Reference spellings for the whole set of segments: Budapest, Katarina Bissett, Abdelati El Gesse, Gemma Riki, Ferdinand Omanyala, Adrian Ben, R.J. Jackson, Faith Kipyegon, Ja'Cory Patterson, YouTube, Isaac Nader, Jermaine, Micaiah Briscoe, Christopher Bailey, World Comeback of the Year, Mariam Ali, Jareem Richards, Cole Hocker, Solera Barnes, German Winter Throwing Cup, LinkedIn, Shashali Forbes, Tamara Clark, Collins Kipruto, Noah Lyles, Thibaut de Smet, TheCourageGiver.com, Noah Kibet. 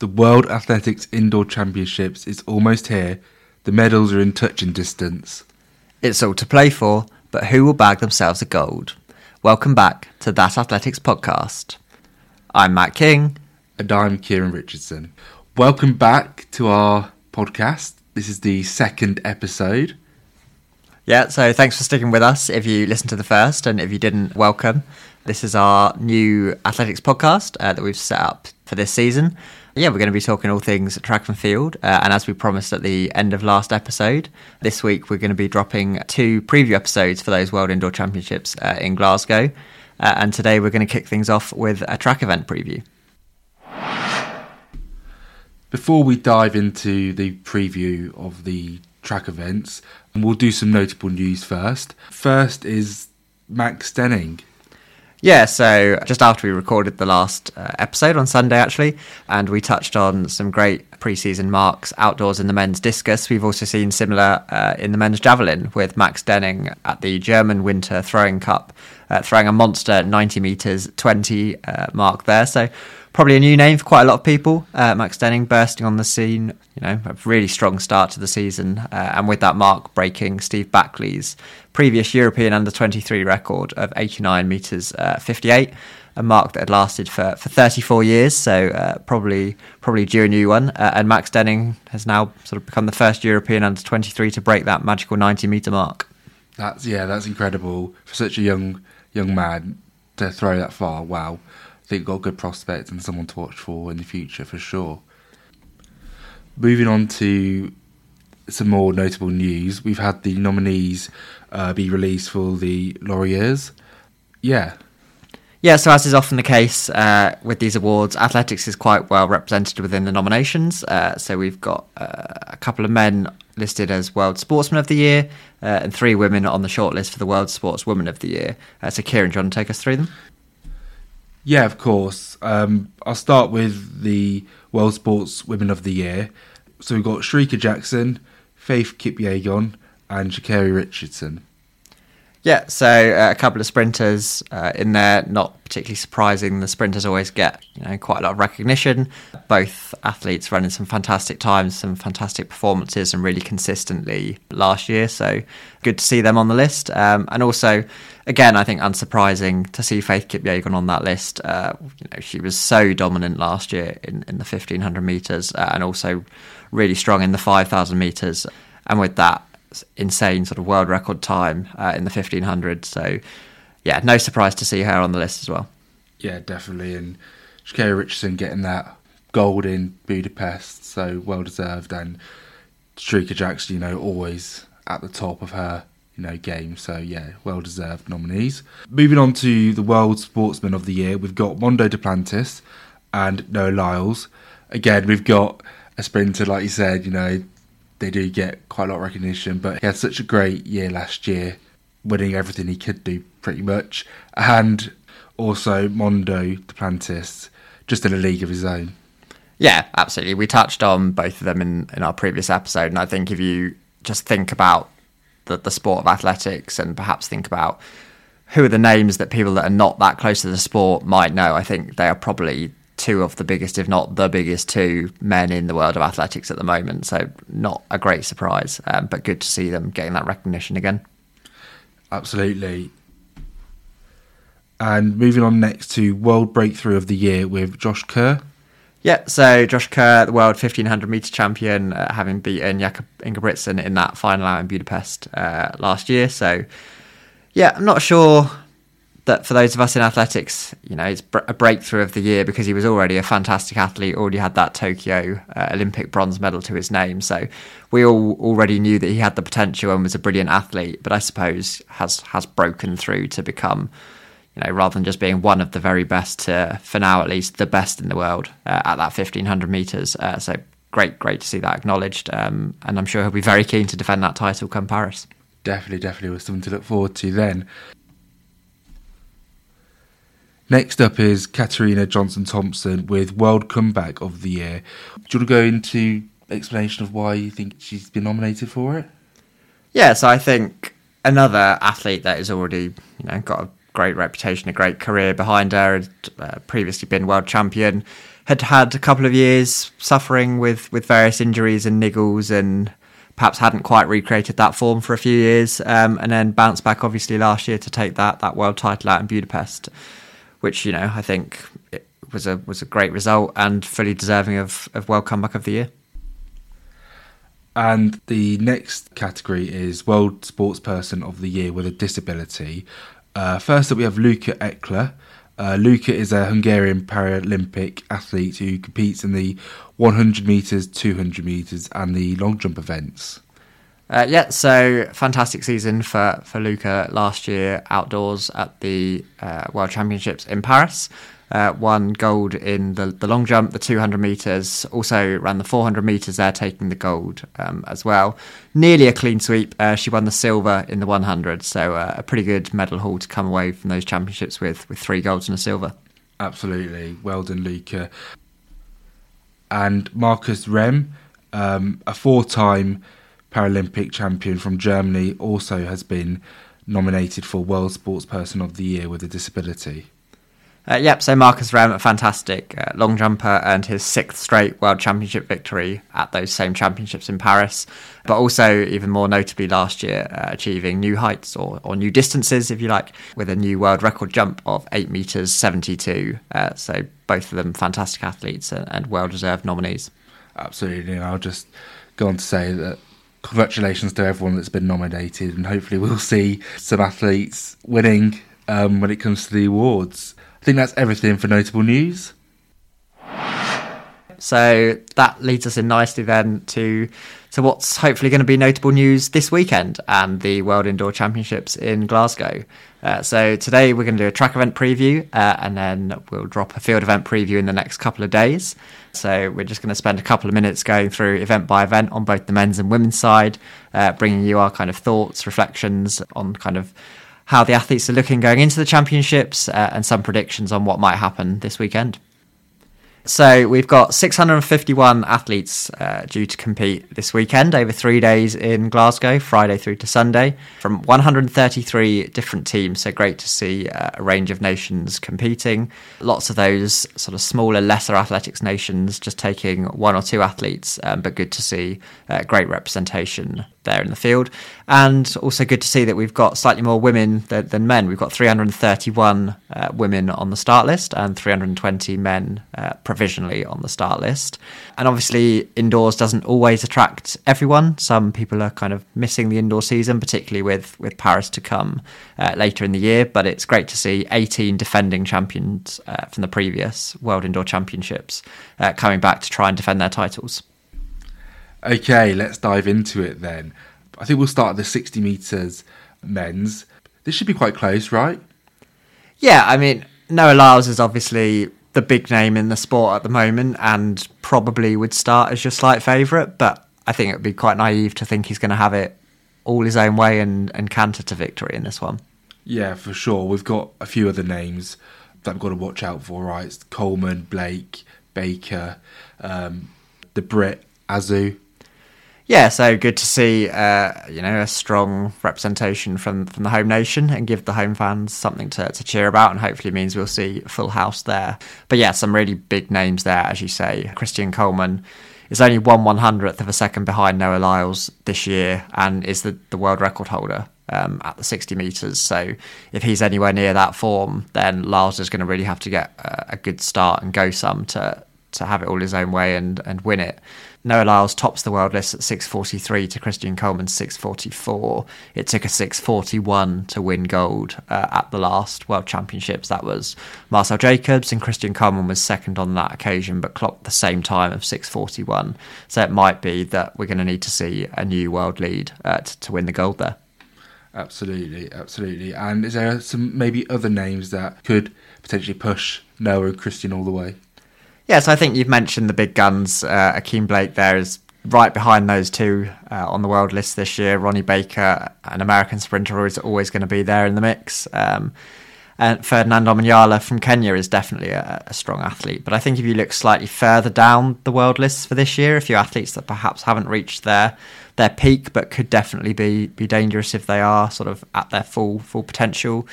The World Athletics Indoor Championships is almost here. The medals are in touching distance. It's all to play for, but who will bag themselves a gold? Welcome back to That Athletics Podcast. I'm Matt King. And I'm Kieran Richardson. Welcome back to our podcast. This is the second episode. Yeah, so thanks for sticking with us if you listened to the first, and if you didn't, welcome. This is our new athletics podcast that we've set up for this season. Yeah, we're going to be talking all things track and field. And as we promised at the end of last episode, this week we're going to be dropping two preview episodes for those World Indoor Championships in Glasgow. And today we're going to kick things off with a track event preview. Before we dive into the preview of the track events, we'll do some notable news first. First is Max Dehning. Yeah, so just after we recorded the last episode on Sunday, actually, and we touched on some great pre-season marks outdoors in the men's discus, we've also seen similar in the men's javelin with Max Dehning at the German Winter Throwing Cup, throwing a monster 90 metres 20 mark there. So probably a new name for quite a lot of people. Max Dehning bursting on the scene, you know, a really strong start to the season. And with that mark, breaking Steve Backley's previous European under-23 record of 89 metres 58, a mark that had lasted for 34 years, so probably due a new one. And Max Dehning has now sort of become the first European under-23 to break that magical 90-metre mark. That's incredible for such a young man to throw that far. Wow. They've got good prospects and someone to watch for in the future, for sure. Moving on to some more notable news, we've had the nominees be released for the Laureates. Yeah, so as is often the case with these awards, athletics is quite well represented within the nominations. So we've got a couple of men listed as World Sportsman of the Year and three women on the shortlist for the World Sportswoman of the Year. So Kieran, do you want to take us through them? Yeah, of course. I'll start with the World Sportswomen of the Year. So we've got Shreeka Jackson, Faith Kipyegon and Sha'Carri Richardson. Yeah, so a couple of sprinters in there, not particularly surprising. The sprinters always get, you know, quite a lot of recognition. Both athletes running some fantastic times, some fantastic performances and really consistently last year. So good to see them on the list. And also, again, I think unsurprising to see Faith Kipyegon on that list. You know, she was so dominant last year in the 1,500 metres and also really strong in the 5,000 metres. And with that, insane sort of world record time in the 1500. So yeah, no surprise to see her on the list as well. Yeah, definitely. And Sha'Carri Richardson getting that gold in Budapest, so well deserved. And Shreeka Jackson, you know, always at the top of her, you know, game. So yeah, well deserved nominees. Moving on to the World Sportsman of the Year, we've got Mondo Duplantis and Noah Lyles. Again, we've got a sprinter, like you said, you know, they do get quite a lot of recognition, but he had such a great year last year, winning everything he could do pretty much. And also Mondo Duplantis, just in a league of his own. Yeah, absolutely. We touched on both of them in our previous episode. And I think if you just think about the sport of athletics and perhaps think about who are the names that people that are not that close to the sport might know, I think they are probably two of the biggest, if not the biggest two men in the world of athletics at the moment. So not a great surprise, but good to see them getting that recognition again. Absolutely. And moving on next to World Breakthrough of the Year with Josh Kerr. Yeah, so Josh Kerr, the world 1500 metre champion, having beaten Jakob Ingebrigtsen in that final out in Budapest last year. So yeah, I'm not sure that for those of us in athletics, you know, it's a breakthrough of the year because he was already a fantastic athlete, already had that Tokyo Olympic bronze medal to his name. So we all already knew that he had the potential and was a brilliant athlete, but I suppose has broken through to become, you know, rather than just being one of the very best, for now at least, the best in the world at that 1,500 metres. So great to see that acknowledged. And I'm sure he'll be very keen to defend that title come Paris. Definitely was something to look forward to then. Next up is Katarina Johnson-Thompson with World Comeback of the Year. Do you want to go into explanation of why you think she's been nominated for it? Yeah, so I think another athlete that has already, you know, got a great reputation, a great career behind her, had previously been world champion, had had a couple of years suffering with various injuries and niggles, and perhaps hadn't quite recreated that form for a few years, and then bounced back obviously last year to take that world title out in Budapest, which, you know, I think it was a great result and fully deserving of World Comeback of the Year. And the next category is World Sportsperson of the Year with a Disability. First up, we have Lieke Klaver. Lieke is a Hungarian Paralympic athlete who competes in the 100 metres, 200 metres and the long jump events. So fantastic season for Lieke last year outdoors at the World Championships in Paris. Won gold in the long jump, the 200 metres, also ran the 400 metres there, taking the gold as well. Nearly a clean sweep. She won the silver in the 100, so a pretty good medal haul to come away from those championships with three golds and a silver. Absolutely. Well done, Lieke. And Markus Rehm, a four-time Paralympic champion from Germany, also has been nominated for World Sportsperson of the Year with a Disability. So Markus Rehm, a fantastic long jumper, earned his sixth straight World Championship victory at those same championships in Paris, but also even more notably last year, achieving new heights or new distances, if you like, with a new world record jump of 8 metres 72. So both of them fantastic athletes and well-deserved nominees. Absolutely, and I'll just go on to say that congratulations to everyone that's been nominated, and hopefully we'll see some athletes winning when it comes to the awards. I think that's everything for notable news. So that leads us in nicely then to what's hopefully going to be notable news this weekend and the World Indoor Championships in Glasgow. So today we're going to do a track event preview and then we'll drop a field event preview in the next couple of days. So we're just going to spend a couple of minutes going through event by event on both the men's and women's side, bringing you our kind of thoughts, reflections on kind of how the athletes are looking going into the championships and some predictions on what might happen this weekend. So we've got 651 athletes due to compete this weekend over 3 days in Glasgow, Friday through to Sunday, from 133 different teams. So great to see a range of nations competing. Lots of those sort of smaller, lesser athletics nations just taking one or two athletes, but good to see great representation there in the field, and also good to see that we've got slightly more women than men. We've got 331 women on the start list and 320 men provisionally on the start list, and obviously indoors doesn't always attract everyone. Some people are kind of missing the indoor season, particularly with Paris to come later in the year, but it's great to see 18 defending champions from the previous World Indoor Championships coming back to try and defend their titles. Okay, let's dive into it then. I think we'll start at the 60 metres men's. This should be quite close, right? Yeah, I mean, Noah Lyles is obviously the big name in the sport at the moment and probably would start as your slight favourite, but I think it would be quite naive to think he's going to have it all his own way and canter to victory in this one. Yeah, for sure. We've got a few other names that we've got to watch out for, right? It's Coleman, Blake, Baker, the Brit, Azu. Yeah, so good to see, a strong representation from the home nation and give the home fans something to cheer about, and hopefully means we'll see full house there. But yeah, some really big names there, as you say. Christian Coleman is only 1/100th of a second behind Noah Lyles this year and is the world record holder at the 60 metres. So if he's anywhere near that form, then Lyles is going to really have to get a good start and go some to have it all his own way and win it. Noah Lyles tops the world list at 6:43 to Christian Coleman's 6:44. It took a 6:41 to win gold at the last World Championships. That was Marcel Jacobs, and Christian Coleman was second on that occasion, but clocked the same time of 6:41. So it might be that we're going to need to see a new world lead to win the gold there. Absolutely, absolutely. And is there some maybe other names that could potentially push Noah and Christian all the way? Yes, I think you've mentioned the big guns. Akeem Blake there is right behind those two on the world list this year. Ronnie Baker, an American sprinter, is always going to be there in the mix. And Ferdinand Omanyala from Kenya is definitely a strong athlete. But I think if you look slightly further down the world list for this year, a few athletes that perhaps haven't reached their peak but could definitely be dangerous if they are sort of at their full potential.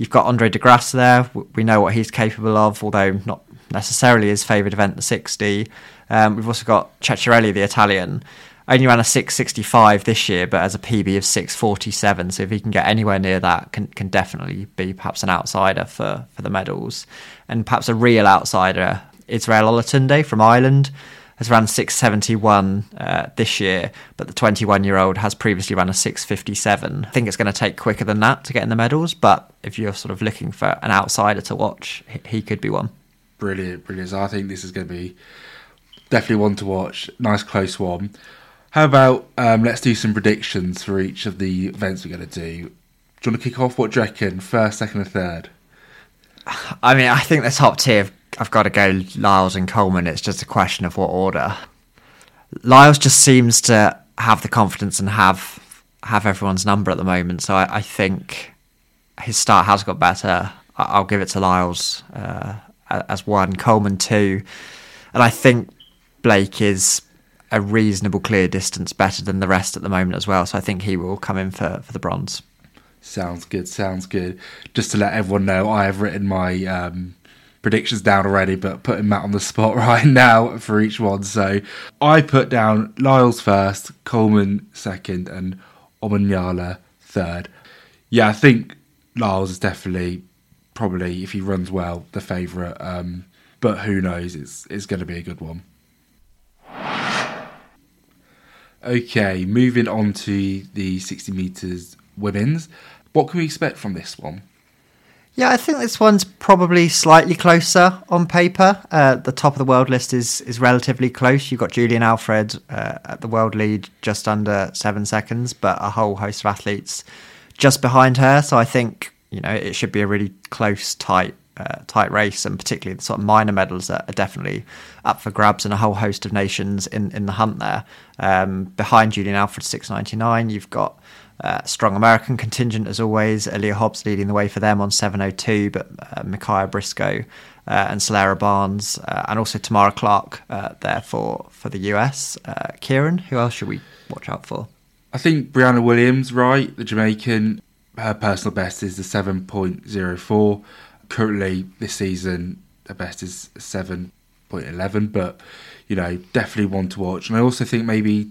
You've got Andre de Grasse there. We know what he's capable of, although not necessarily his favoured event, the 60. We've also got Ceccarelli, the Italian. Only ran a 6.65 this year, but as a PB of 6.47. So if he can get anywhere near that, can definitely be perhaps an outsider for the medals. And perhaps a real outsider, Israel Olatunde from Ireland, has run 6.71 this year, but the 21-year-old has previously run a 6.57. I think it's going to take quicker than that to get in the medals, but if you're sort of looking for an outsider to watch, he could be one. Brilliant. So I think this is going to be definitely one to watch. Nice close one. How about let's do some predictions for each of the events we're going to do. Do you want to kick off? What do you reckon? First, second, and third? I mean, I think the top tier, I've got to go Lyles and Coleman. It's just a question of what order. Lyles just seems to have the confidence and have everyone's number at the moment. So I think his start has got better. I'll give it to Lyles as one, Coleman two. And I think Blake is a reasonable clear distance better than the rest at the moment as well, so I think he will come in for the bronze. Sounds good. Just to let everyone know, I have written my predictions down already, but putting Matt on the spot right now for each one. So I put down Lyles first, Coleman second, and Omanyala third. Yeah, I think Lyles is definitely, probably, if he runs well, the favourite, but who knows, it's going to be a good one. Okay, moving on to the 60 metres women's. What can we expect from this one? Yeah, I think this one's probably slightly closer on paper. The top of the world list is relatively close. You've got Julian Alfred at the world lead just under 7 seconds, but a whole host of athletes just behind her. So I think, you know, it should be a really close, tight race, and particularly the sort of minor medals that are definitely up for grabs, and a whole host of nations in the hunt there. Behind Julian Alfred, 6.99, you've got strong American contingent as always, Aaliyah Hobbs leading the way for them on 7.02, but Micaiah Briscoe and Solera Barnes and also Tamara Clark there for the US. Kieran, who else should we watch out for? I think Brianna Williams, right, the Jamaican, her personal best is the 7.04. Currently, this season, the best is 7.11, but, you know, definitely one to watch. And I also think maybe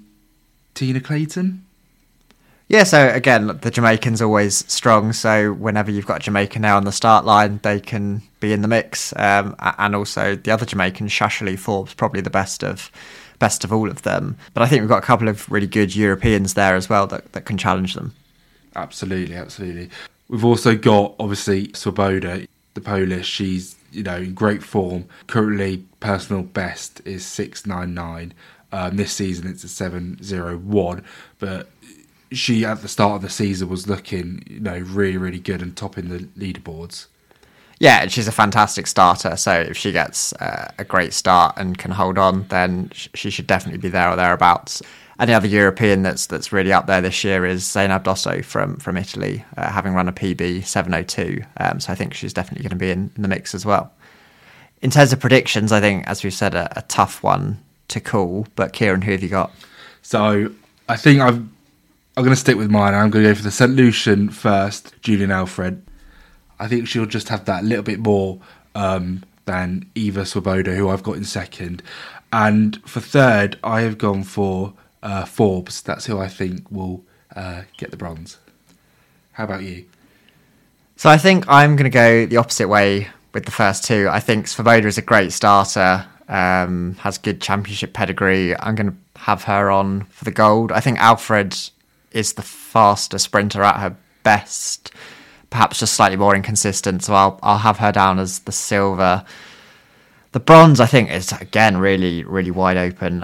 Tina Clayton? Yeah, so again, the Jamaican's always strong, so whenever you've got a Jamaican now on the start line, they can be in the mix. And also the other Jamaican, Shashali Forbes, probably the best of all of them. But I think we've got a couple of really good Europeans there as well that can challenge them. Absolutely. We've also got, obviously, Swoboda, the Polish. She's, you know, in great form. Currently, personal best is 6.99. This season, it's a 7.01. But she, at the start of the season, was looking, you know, really, really good and topping the leaderboards. Yeah, and she's a fantastic starter. So if she gets a great start and can hold on, then she should definitely be there or thereabouts. Any other European that's really up there this year is Zainab Dosso from Italy, having run a PB 7.02. So I think she's definitely going to be in the mix as well. In terms of predictions, I think, as we've said, a tough one to call. But Kieran, who have you got? So I think I'm going to stick with mine. I'm going to go for the St. Lucian first, Julian Alfred. I think she'll just have that little bit more than Eva Swoboda, who I've got in second. And for third, I have gone for Forbes. That's who I think will get the bronze. How about you? So I think I'm going to go the opposite way with the first two. I think Svoboda is a great starter, has good championship pedigree. I'm going to have her on for the gold. I think Alfred is the faster sprinter at her best, perhaps just slightly more inconsistent, so I'll have her down as the silver. The bronze, I think, is again really, really wide open.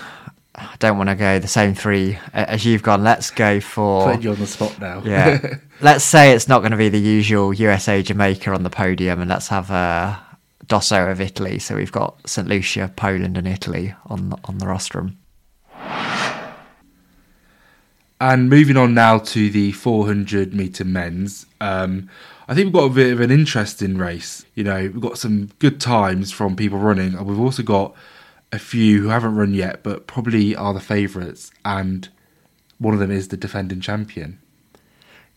I don't want to go the same three as you've gone. Let's go for... Putting you on the spot now. Yeah. Let's say it's not going to be the usual USA Jamaica on the podium, and let's have Dosso of Italy. So we've got St. Lucia, Poland and Italy on the rostrum. And moving on now to the 400 metre men's. I think we've got a bit of an interesting race. You know, we've got some good times from people running, and we've also got a few who haven't run yet but probably are the favourites, and one of them is the defending champion.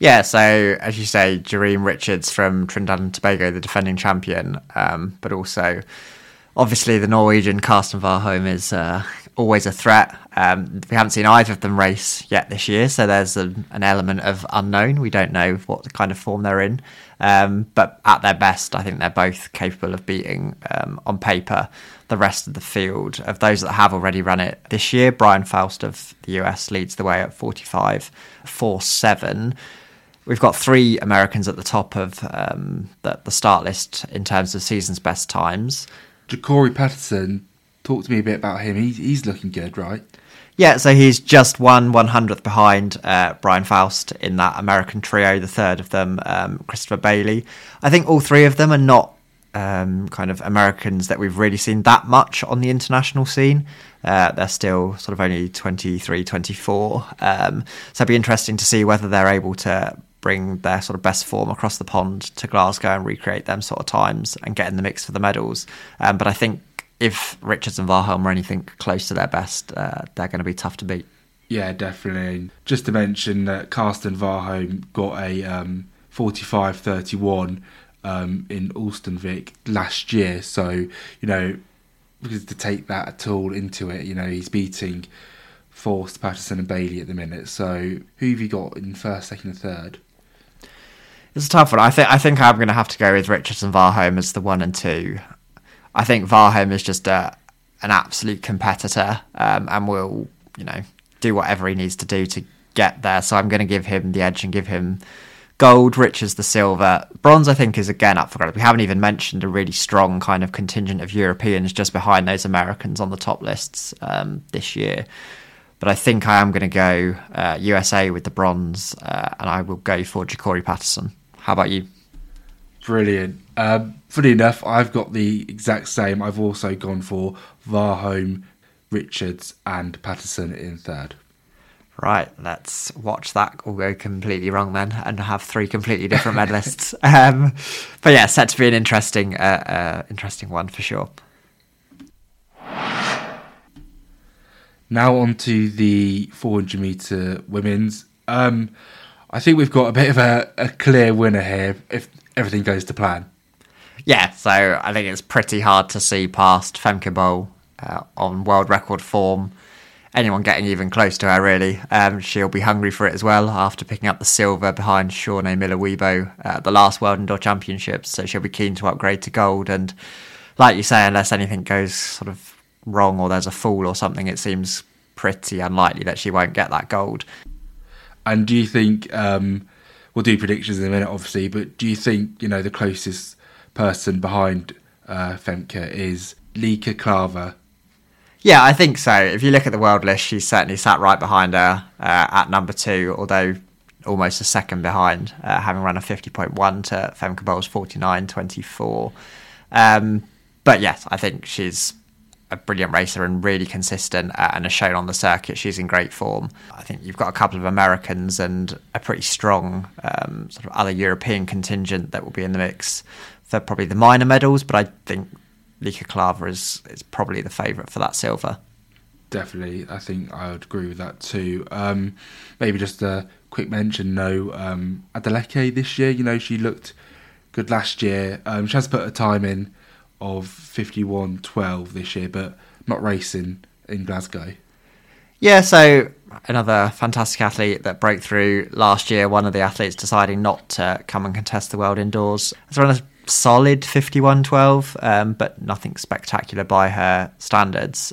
Yeah, so as you say, Jareem Richards from Trinidad and Tobago, the defending champion, but also obviously the Norwegian Karsten Warholm is always a threat. We haven't seen either of them race yet this year, so there's an element of unknown. We don't know what kind of form they're in, but at their best, I think they're both capable of beating, on paper, the rest of the field. Of those that have already run it this year, Brian Faust of the US leads the way at 45.47. We've got three Americans at the top of the start list in terms of season's best times. Ja'Cory Patterson, talk to me a bit about him. He's looking good, right? Yeah, so he's just 1/100th behind Brian Faust in that American trio, the third of them, Christopher Bailey. I think all three of them are not kind of Americans that we've really seen that much on the international scene. They're still sort of only 23, 24. So it'd be interesting to see whether they're able to bring their sort of best form across the pond to Glasgow and recreate them sort of times and get in the mix for the medals. But I think if Richards and Warholm are anything close to their best, they're going to be tough to beat. Yeah, definitely. Just to mention that Karsten Warholm got a 45.31 in Ulstenvik last year. So, because to take that at all into it, he's beating Faust, Patterson and Bailey at the minute. So who have you got in first, second and third? It's a tough one. I think I'm going to have to go with Richards and Warholm as the one and two. I think Warholm is just an absolute competitor, and will, do whatever he needs to do to get there. So I'm going to give him the edge and give him gold. Richards the silver. Bronze, I think, is again up for grabs. We haven't even mentioned a really strong kind of contingent of Europeans just behind those Americans on the top lists this year. But I think I am going to go USA with the bronze, and I will go for Ja'Cory Patterson. How about you? Brilliant. Funny enough, I've got the exact same. I've also gone for Warholm, Richards and Patterson in third. Right, let's watch that all go completely wrong then and have three completely different medalists. But yeah, set to be an interesting one for sure. Now on to the 400 metre women's. I think we've got a bit of a clear winner here if everything goes to plan. Yeah, so I think it's pretty hard to see past Femke Bol on world record form. Anyone getting even close to her, really. She'll be hungry for it as well after picking up the silver behind Shawnee Miller-Weibo at the last World Indoor Championships. So she'll be keen to upgrade to gold. And like you say, unless anything goes sort of wrong or there's a fall or something, it seems pretty unlikely that she won't get that gold. And do you think, we'll do predictions in a minute, obviously, but do you think, the closest person behind Femke is Lieke Klaver? Yeah, I think so. If you look at the world list, she certainly sat right behind her at number two, although almost a second behind, having run a 50.1 to Femke Bol's 49.24. But yes, I think she's a brilliant racer and really consistent, and has shown on the circuit she's in great form. I think you've got a couple of Americans and a pretty strong sort of other European contingent that will be in the mix for probably the minor medals, but I think Lieke Klaver is probably the favourite for that silver. Definitely, I think I would agree with that too. Maybe just a quick mention, Adeleke this year, she looked good last year. She has put a time in of 51.12 this year, but not racing in Glasgow. Yeah, so another fantastic athlete that broke through last year, one of the athletes deciding not to come and contest the world indoors. It's around a solid 51.12, but nothing spectacular by her standards.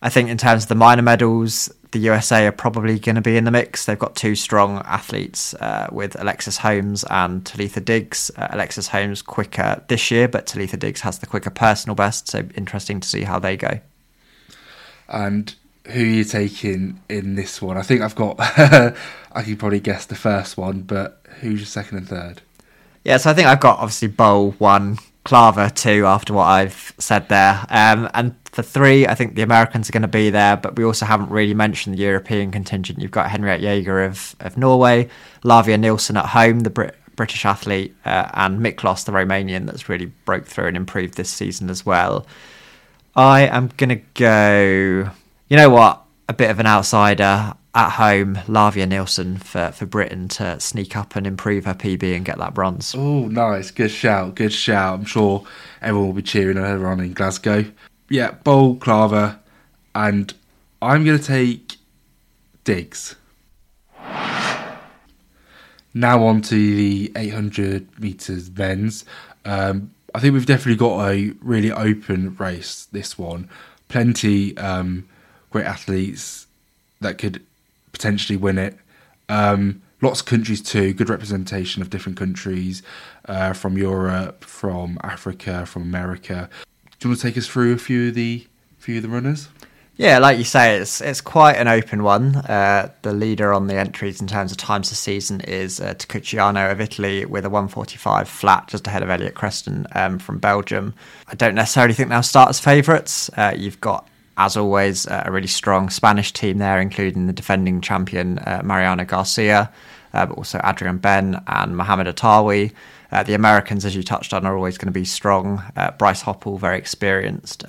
I think in terms of the minor medals, the USA are probably going to be in the mix. They've got two strong athletes with Alexis Holmes and Talitha Diggs. Alexis Holmes quicker this year, but Talitha Diggs has the quicker personal best, so interesting to see how they go. And who are you taking in this one? I think I've got, I could probably guess the first one, but who's your second and third? Yeah, so I think I've got obviously Bol 1, Klaver 2 after what I've said there. And for 3, I think the Americans are going to be there, but we also haven't really mentioned the European contingent. You've got Henriette Jaeger of Norway, Laviai Nielsen at home, the British athlete, and Miklos, the Romanian, that's really broke through and improved this season as well. I am going to go... You know what? A bit of an outsider. at home, Laviai Nielsen for Britain to sneak up and improve her PB and get that bronze. Oh, nice. Good shout. Good shout. I'm sure everyone will be cheering her on in Glasgow. Yeah, Bowl, Klaver, and I'm going to take Diggs. Now on to the 800 metres men's. I think we've definitely got a really open race, this one. Plenty great athletes that could potentially win it. Lots of countries too, good representation of different countries from Europe, from Africa, from America. Do you want to take us through a few of the runners? Yeah, like you say, it's quite an open one. The leader on the entries in terms of times this season is Ticucciano of Italy with a 1:45 flat, just ahead of Elliot Creston from Belgium. I don't necessarily think they'll start as favourites. You've got, as always, a really strong Spanish team there, including the defending champion Mariana Garcia, but also Adrian Ben and Mohamed Attawi. The Americans, as you touched on, are always going to be strong. Bryce Hoppel, very experienced.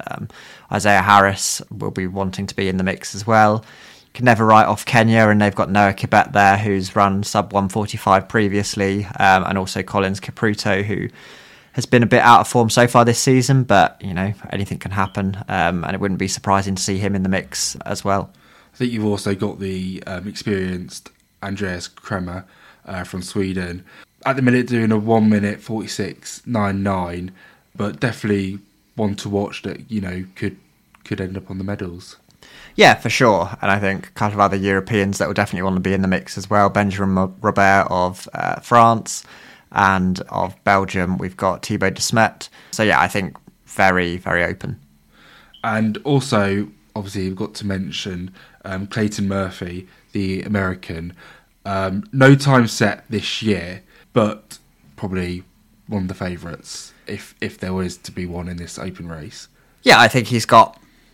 Isaiah Harris will be wanting to be in the mix as well. You can never write off Kenya, and they've got Noah Kibet there, who's run sub 1:45 previously, and also Collins Kipruto, who has been a bit out of form so far this season, but, you know, anything can happen, and it wouldn't be surprising to see him in the mix as well. I think you've also got the experienced Andreas Kremer from Sweden. At the minute doing a 1:46.99, but definitely one to watch that, you know, could end up on the medals. Yeah, for sure. And I think a couple of other Europeans that will definitely want to be in the mix as well. Benjamin Robert of France and of Belgium. We've got Thibaut de Smet. So yeah, I think very, very open. And also, obviously, we've got to mention Clayton Murphy, the American. No time set this year, but probably one of the favourites, if there was to be one in this open race. Yeah, I think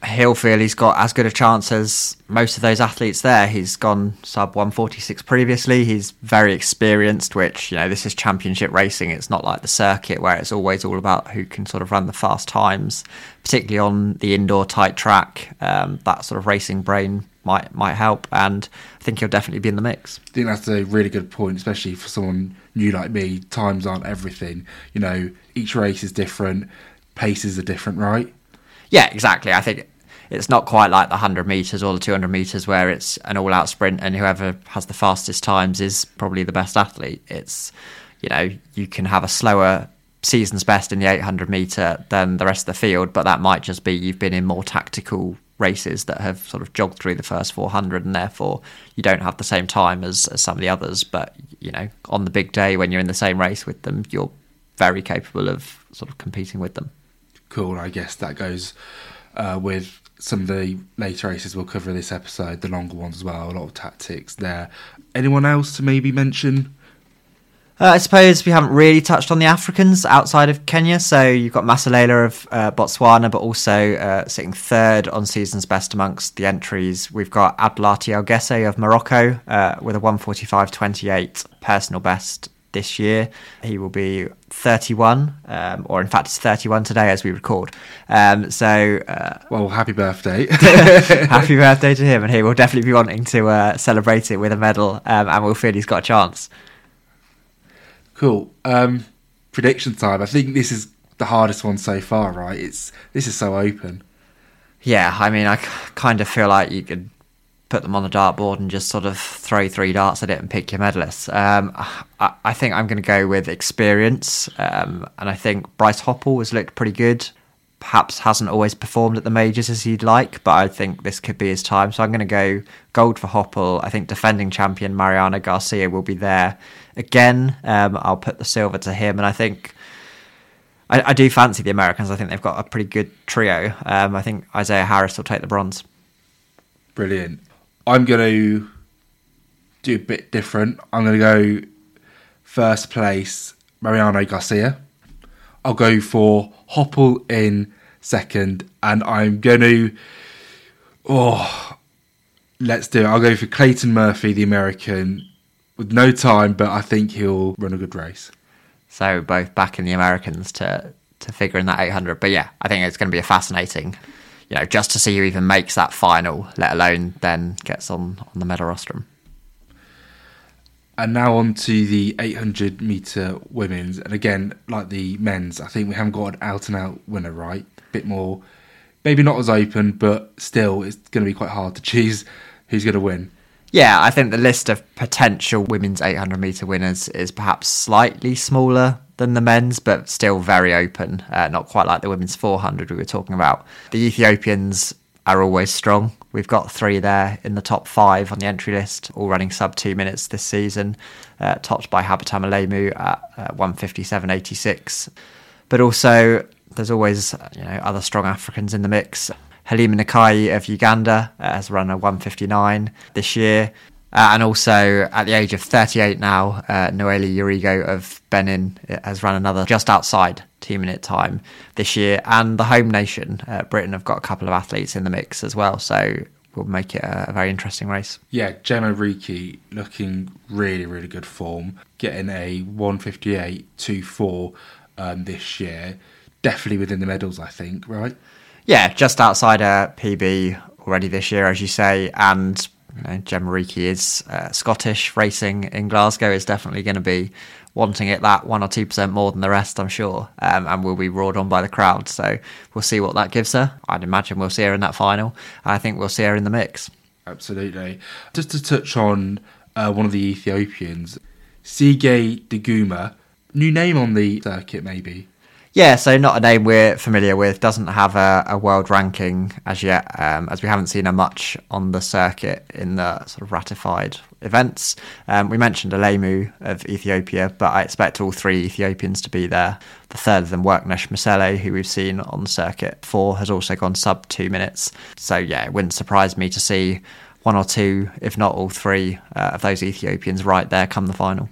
he'll feel he's got as good a chance as most of those athletes there. He's gone sub 1:46 previously. He's very experienced, which, you know, this is championship racing. It's not like the circuit where it's always all about who can sort of run the fast times, particularly on the indoor tight track. That sort of racing brain might help, and I think he'll definitely be in the mix. I think that's a really good point, especially for someone new like me. Times aren't everything, you know. Each race is different, paces are different, right? Yeah, exactly. I think it's not quite like the 100 metres or the 200 metres where it's an all-out sprint and whoever has the fastest times is probably the best athlete. It's, you know, you can have a slower season's best in the 800 metre than the rest of the field, but that might just be you've been in more tactical races that have sort of jogged through the first 400, and therefore you don't have the same time as some of the others. But, you know, on the big day when you're in the same race with them, you're very capable of sort of competing with them. Cool. I guess that goes with some of the later races we'll cover this episode, the longer ones as well, a lot of tactics there. Anyone else to maybe mention? I suppose we haven't really touched on the Africans outside of Kenya. So you've got Masalela of Botswana, but also sitting third on season's best amongst the entries. We've got Abdelati El Gesse of Morocco with a 1:45.28 personal best this year. He will be 31, or in fact it's 31 today as we record. Well, happy birthday. Happy birthday to him, and he will definitely be wanting to celebrate it with a medal, and we'll feel he's got a chance. Cool. Prediction time. I think this is the hardest one so far, right? This is so open. Yeah, I mean, I kind of feel like you could put them on the dartboard and just sort of throw three darts at it and pick your medalists. I think I'm going to go with experience. And I think Bryce Hoppel has looked pretty good. Perhaps hasn't always performed at the majors as he'd like, but I think this could be his time. So I'm going to go gold for Hoppel. I think defending champion Mariana Garcia will be there again. I'll put the silver to him, and I think I do fancy the Americans. I think they've got a pretty good trio. I think Isaiah Harris will take the bronze. Brilliant. I'm going to do a bit different. I'm going to go first place Mariano Garcia. I'll go for Hoppel in second, and I'm going to... Oh, let's do it. I'll go for Clayton Murphy, the American, with no time, but I think he'll run a good race. So both backing the Americans to figure in that 800. But yeah, I think it's going to be a fascinating... you know, just to see who even makes that final, let alone then gets on the medal rostrum. And now on to the 800 metre women's. And again, like the men's, I think we haven't got an out-and-out winner, right? A bit more, maybe not as open, but still it's going to be quite hard to choose who's going to win. Yeah, I think the list of potential women's 800 metre winners is perhaps slightly smaller than the men's, but still very open. Not quite like the women's 400 we were talking about. The Ethiopians are always strong. We've got three there in the top five on the entry list, all running sub 2 minutes this season, topped by Habitam Alemu at 1:57.86. But also, there's always, you know, other strong Africans in the mix. Halima Nkai of Uganda has run a 1:59 this year. And also, at the age of 38 now, Noeli Urigo of Benin has run another just outside 2 minute time this year. And the home nation, Britain, have got a couple of athletes in the mix as well, so we'll make it a very interesting race. Yeah, Gemma Riki looking really, really good form, getting a 1:58.24 this year. Definitely within the medals, I think, right? Yeah, just outside a PB already this year, as you say. And you know, Gemma Riki is Scottish. Racing in Glasgow is definitely going to be wanting it that 1 or 2% more than the rest, I'm sure, and will be roared on by the crowd. So we'll see what that gives her. I'd imagine we'll see her in that final. I think we'll see her in the mix. Absolutely. Just to touch on one of the Ethiopians, Sige Deguma, new name on the circuit maybe? Yeah, so not a name we're familiar with, doesn't have a world ranking as yet, as we haven't seen her much on the circuit in the sort of ratified events. We mentioned Alemu of Ethiopia, but I expect all three Ethiopians to be there. The third of them, Worknesh Masele, who we've seen on the circuit before, has also gone sub 2 minutes. So yeah, it wouldn't surprise me to see one or two, if not all three, of those Ethiopians right there come the final.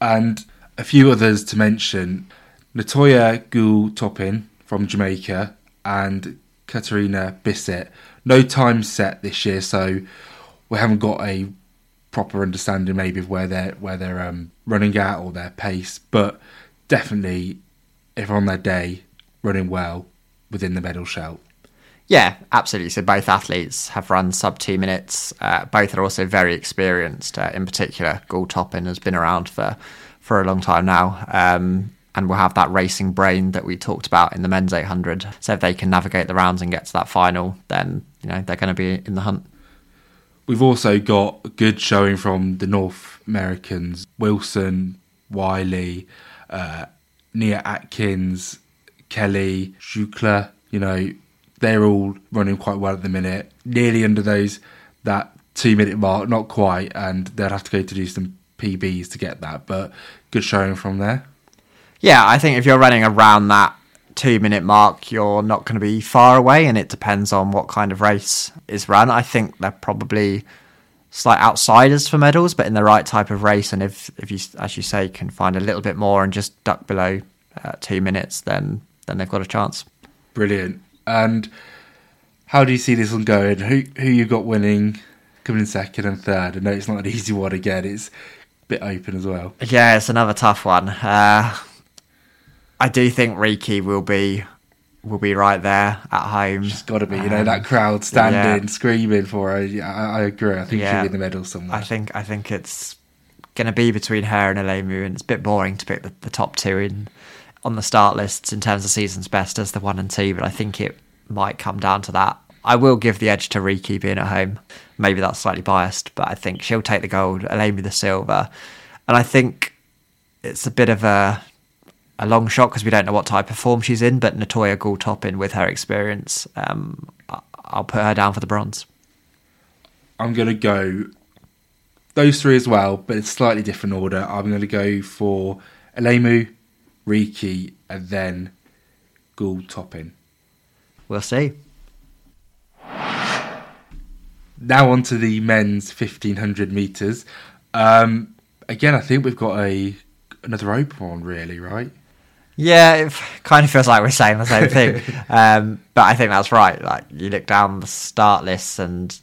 And a few others to mention: Latoya Gould-Toppin from Jamaica and Katarina Bissett. No time set this year, so we haven't got a proper understanding maybe of where they're running at or their pace, but definitely, if on their day, running well within the medal shout. Yeah, absolutely. So both athletes have run sub 2 minutes. Both are also very experienced. In particular, Gould-Toppin has been around for a long time now. And we'll have that racing brain that we talked about in the men's 800. So if they can navigate the rounds and get to that final, then you know they're going to be in the hunt. We've also got a good showing from the North Americans: Wilson, Wiley, Nia Atkins, Kelly, Schukler. You know, they're all running quite well at the minute, nearly under that 2 minute mark, not quite, and they'll have to go to do some PBs to get that. But good showing from there. Yeah, I think if you're running around that 2 minute mark, you're not going to be far away, and it depends on what kind of race is run. I think they're probably slight outsiders for medals, but in the right type of race. And if you, as you say, can find a little bit more and just duck below 2 minutes, then they've got a chance. Brilliant. And how do you see this one going? Who you got winning, coming in second and third? I know it's not an easy one again. It's a bit open as well. Yeah, it's another tough one. I do think Riki will be right there at home. She's got to be, you know, that crowd standing, screaming for her. I agree. I think she'll be in the medal somewhere. I think it's going to be between her and Alemu, and it's a bit boring to pick the top two on the start lists in terms of season's best as the one and two, but I think it might come down to that. I will give the edge to Riki being at home. Maybe that's slightly biased, but I think she'll take the gold, Alemu the silver. And I think it's a bit of a long shot because we don't know what type of form she's in, but Latoya Gould-Toppin, with her experience, I'll put her down for the bronze. I'm going to go those three as well, but it's slightly different order. I'm going to go for Alemu, Riki, and then Gould-Toppin. We'll see. Now on to the men's 1500 metres. Again, I think we've got another open one, really, right? Yeah, it kind of feels like we're saying the same thing. But I think that's right. Like, you look down the start list and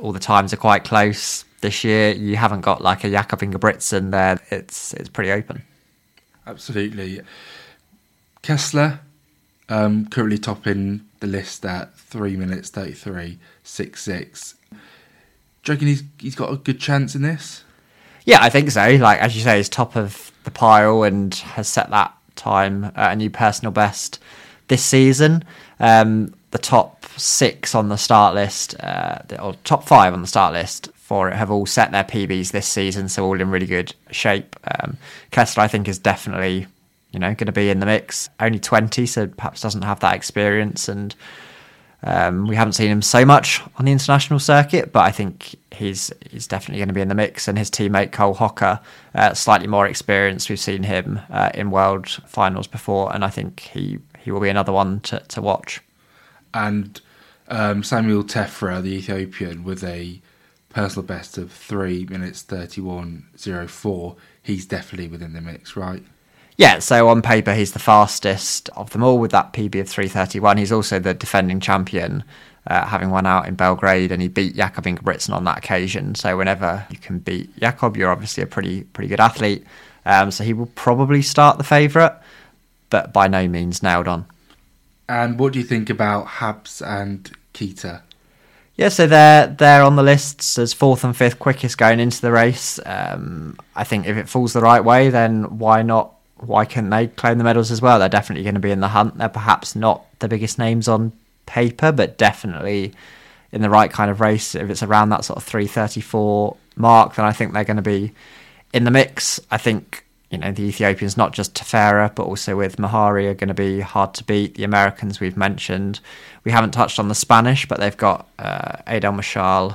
all the times are quite close this year. You haven't got like a Jakob Ingebrigtsen there. It's pretty open. Absolutely. Kessler currently topping the the list at 3:33, 6'6". Do you reckon he's got a good chance in this? Yeah, I think so. Like, as you say, he's top of the pile and has set that time at a new personal best this season. The top six on the start list, or top five on the start list for it, have all set their PBs this season, so all in really good shape. Kessler, I think, is definitely, you know, going to be in the mix. Only 20, so perhaps doesn't have that experience, and we haven't seen him so much on the international circuit, but I think he's definitely going to be in the mix. And his teammate Cole Hocker, slightly more experienced. We've seen him in world finals before, and I think he will be another one to watch. And Samuel Tefra, the Ethiopian, with a personal best of 3:31:04, he's definitely within the mix, right? Yeah, so on paper, he's the fastest of them all with that PB of 3:31. He's also the defending champion, having won out in Belgrade, and he beat Jakob Ingebrigtsen on that occasion. So whenever you can beat Jakob, you're obviously a pretty good athlete. So he will probably start the favourite, but by no means nailed on. And what do you think about Habs and Keita? Yeah, so they're on the lists as fourth and fifth quickest going into the race. I think if it falls the right way, then why not? Why can't they claim the medals as well? They're definitely going to be in the hunt. They're perhaps not the biggest names on paper, but definitely in the right kind of race. If it's around that sort of 3:34 mark, then I think they're going to be in the mix. I think, you know, the Ethiopians, not just Tefera, but also with Mahari, are going to be hard to beat. The Americans we've mentioned. We haven't touched on the Spanish, but they've got Adel Mashal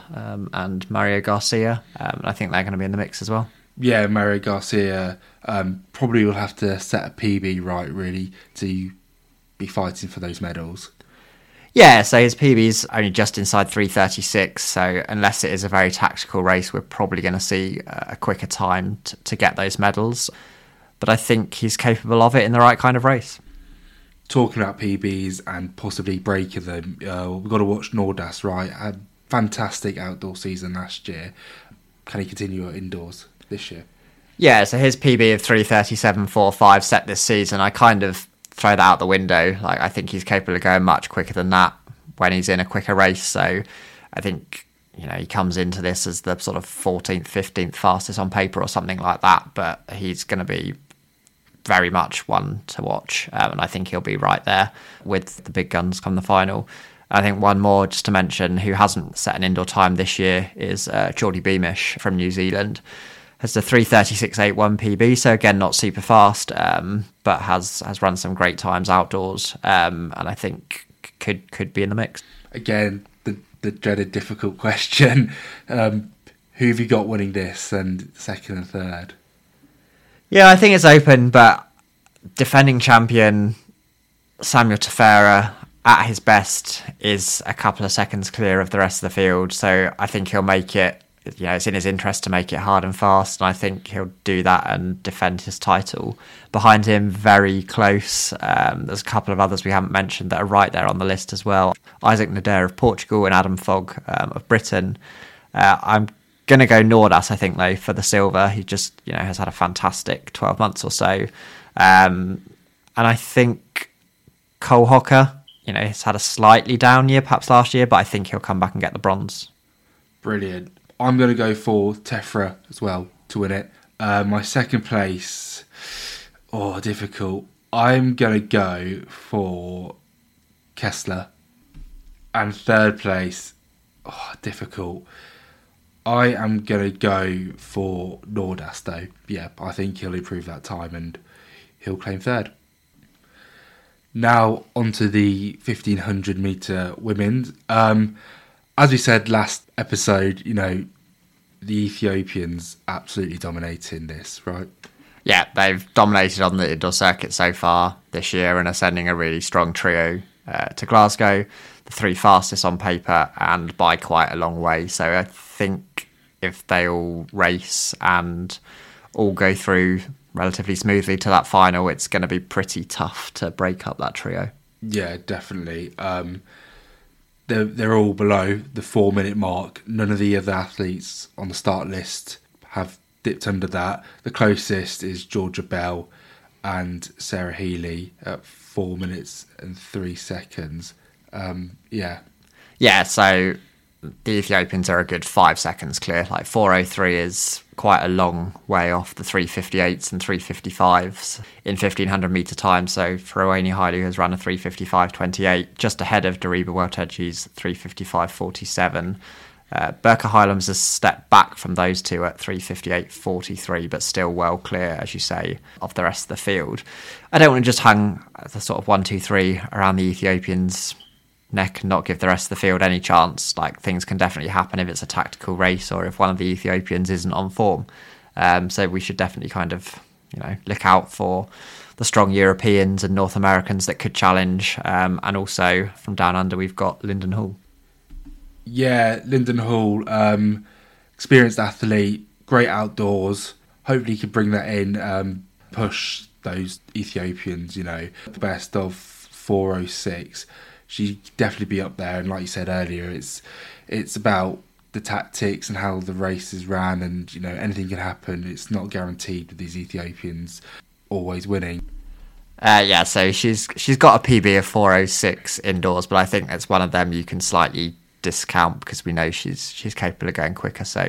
and Mariana Garcia. And I think they're going to be in the mix as well. Yeah, Mario Garcia probably will have to set a PB right, really, to be fighting for those medals. Yeah, so his PB's only just inside 3:36, so unless it is a very tactical race, we're probably going to see a quicker time to get those medals. But I think he's capable of it in the right kind of race. Talking about PBs and possibly breaking them, we've got to watch Nordas, right? A fantastic outdoor season last year. Can he continue at indoors this year? Yeah, so his PB of 3:37:45 set this season, I kind of throw that out the window. Like, I think he's capable of going much quicker than that when he's in a quicker race. So I think, you know, he comes into this as the sort of 14th, 15th fastest on paper or something like that, but he's going to be very much one to watch, and I think he'll be right there with the big guns come the final. I think one more just to mention who hasn't set an indoor time this year is Jordy Beamish from New Zealand. Has the 3:36:81 PB, so again, not super fast, but has run some great times outdoors, and I think could be in the mix. Again, the dreaded difficult question. Who have you got winning this, and second and third? Yeah, I think it's open, but defending champion Samuel Tefera at his best is a couple of seconds clear of the rest of the field, so I think he'll make it. You know, it's in his interest to make it hard and fast, and I think he'll do that and defend his title. Behind him, very close. There's a couple of others we haven't mentioned that are right there on the list as well. Isaac Nader of Portugal and Adam Fogg of Britain. I'm going to go Nordas, I think, though, for the silver. He just, you know, has had a fantastic 12 months or so. And I think Cole Hocker, you know, has had a slightly down year, perhaps last year, but I think he'll come back and get the bronze. Brilliant. I'm going to go for Tefra as well to win it. My second place, difficult. I'm going to go for Kessler. And third place, difficult. I am going to go for Nordas, though. Yeah, I think he'll improve that time and he'll claim third. Now onto the 1500 metre women's. As we said last episode, you know, the Ethiopians absolutely dominating this, right? Yeah, they've dominated on the indoor circuit so far this year and are sending a really strong trio to Glasgow, the three fastest on paper and by quite a long way. So I think if they all race and all go through relatively smoothly to that final, it's going to be pretty tough to break up that trio. Yeah, definitely. They're all below the 4-minute mark. None of the other athletes on the start list have dipped under that. The closest is Georgia Bell and Sarah Healy at 4 minutes and 3 seconds. Yeah, so the Ethiopians are a good 5 seconds clear. Like 4:03 is quite a long way off the 3:58s and 3:55s in 1500 meter time. So Feroeni Hailu has run a 3:55.28, just ahead of Deriba Welteji's 3:55.47. Berka Hylam's a step back from those two at 3:58.43, but still well clear, as you say, of the rest of the field. I don't want to just hang the sort of 1, 2, 3 around the Ethiopians' neck and not give the rest of the field any chance. Like, things can definitely happen if it's a tactical race or if one of the Ethiopians isn't on form. So we should definitely kind of, look out for the strong Europeans and North Americans that could challenge. And also from down under, we've got Lyndon Hall. Yeah, Lyndon Hall, experienced athlete, great outdoors. Hopefully he can bring that in, push those Ethiopians, the best of 4:06. She'd definitely be up there. And like you said earlier, it's about the tactics and how the race is ran, and, anything can happen. It's not guaranteed with these Ethiopians always winning. So she's got a PB of 4:06 indoors, but I think that's one of them you can slightly discount because we know she's capable of going quicker. So,